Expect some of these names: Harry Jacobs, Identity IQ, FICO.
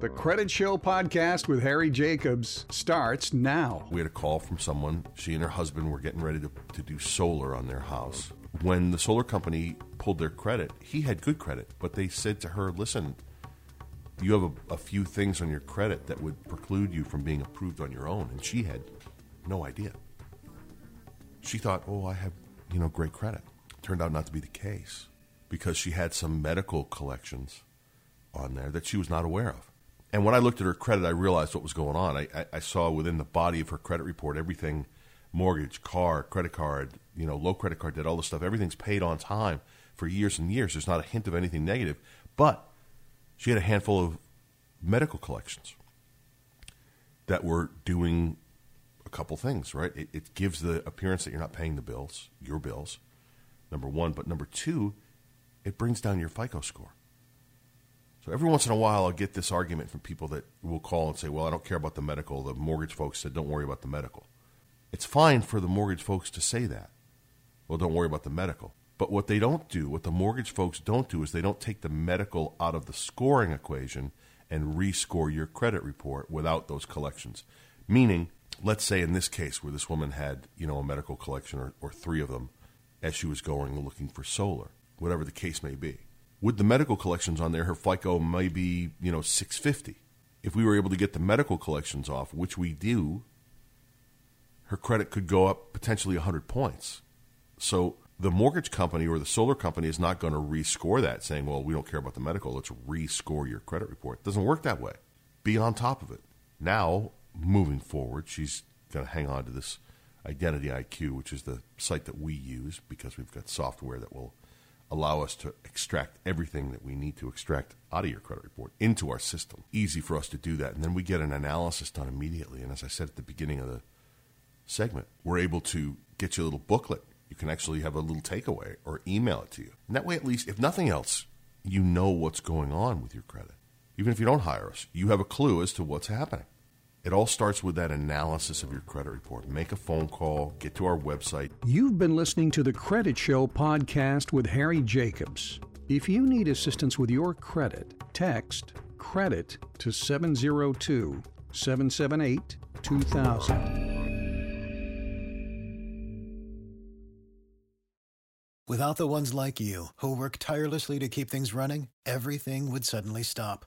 The Credit Show podcast with Harry Jacobs starts now. We had a call from someone. She and her husband were getting ready to do solar on their house. When the solar company pulled their credit, he had good credit, but they said to her, listen, you have a few things on your credit that would preclude you from being approved on your own. And she had no idea. She thought, I have, great credit. Turned out not to be the case because she had some medical collections on there that she was not aware of. And when I looked at her credit, I realized what was going on. I saw within the body of her credit report everything: mortgage, car, credit card, low credit card debt, all this stuff. Everything's paid on time for years and years. There's not a hint of anything negative. But she had a handful of medical collections that were doing a couple things, right? It gives the appearance that you're not paying the bills, your bills, number one. But number two, it brings down your FICO score. So every once in a while, I'll get this argument from people that will call and say, well, I don't care about the medical. The mortgage folks said, don't worry about the medical. It's fine for the mortgage folks to say that. Well, don't worry about the medical. But what they don't do, what the mortgage folks don't do, is they don't take the medical out of the scoring equation and rescore your credit report without those collections. Meaning, let's say in this case where this woman had, a medical collection or three of them as she was going and looking for solar, whatever the case may be. With the medical collections on there, her FICO may be, 650. If we were able to get the medical collections off, which we do, her credit could go up potentially 100 points. So the mortgage company or the solar company is not going to rescore that, saying, well, we don't care about the medical. Let's rescore your credit report. It doesn't work that way. Be on top of it. Now, moving forward, she's going to hang on to this Identity IQ, which is the site that we use because we've got software that will allow us to extract everything that we need to extract out of your credit report into our system. Easy for us to do that. And then we get an analysis done immediately. And as I said at the beginning of the segment, we're able to get you a little booklet. You can actually have a little takeaway or email it to you. And that way, at least, if nothing else, you know what's going on with your credit. Even if you don't hire us, you have a clue as to what's happening. It all starts with that analysis of your credit report. Make a phone call, get to our website. You've been listening to the Credit Show podcast with Harry Jacobs. If you need assistance with your credit, text CREDIT to 702-778-2000. Without the ones like you who work tirelessly to keep things running, everything would suddenly stop.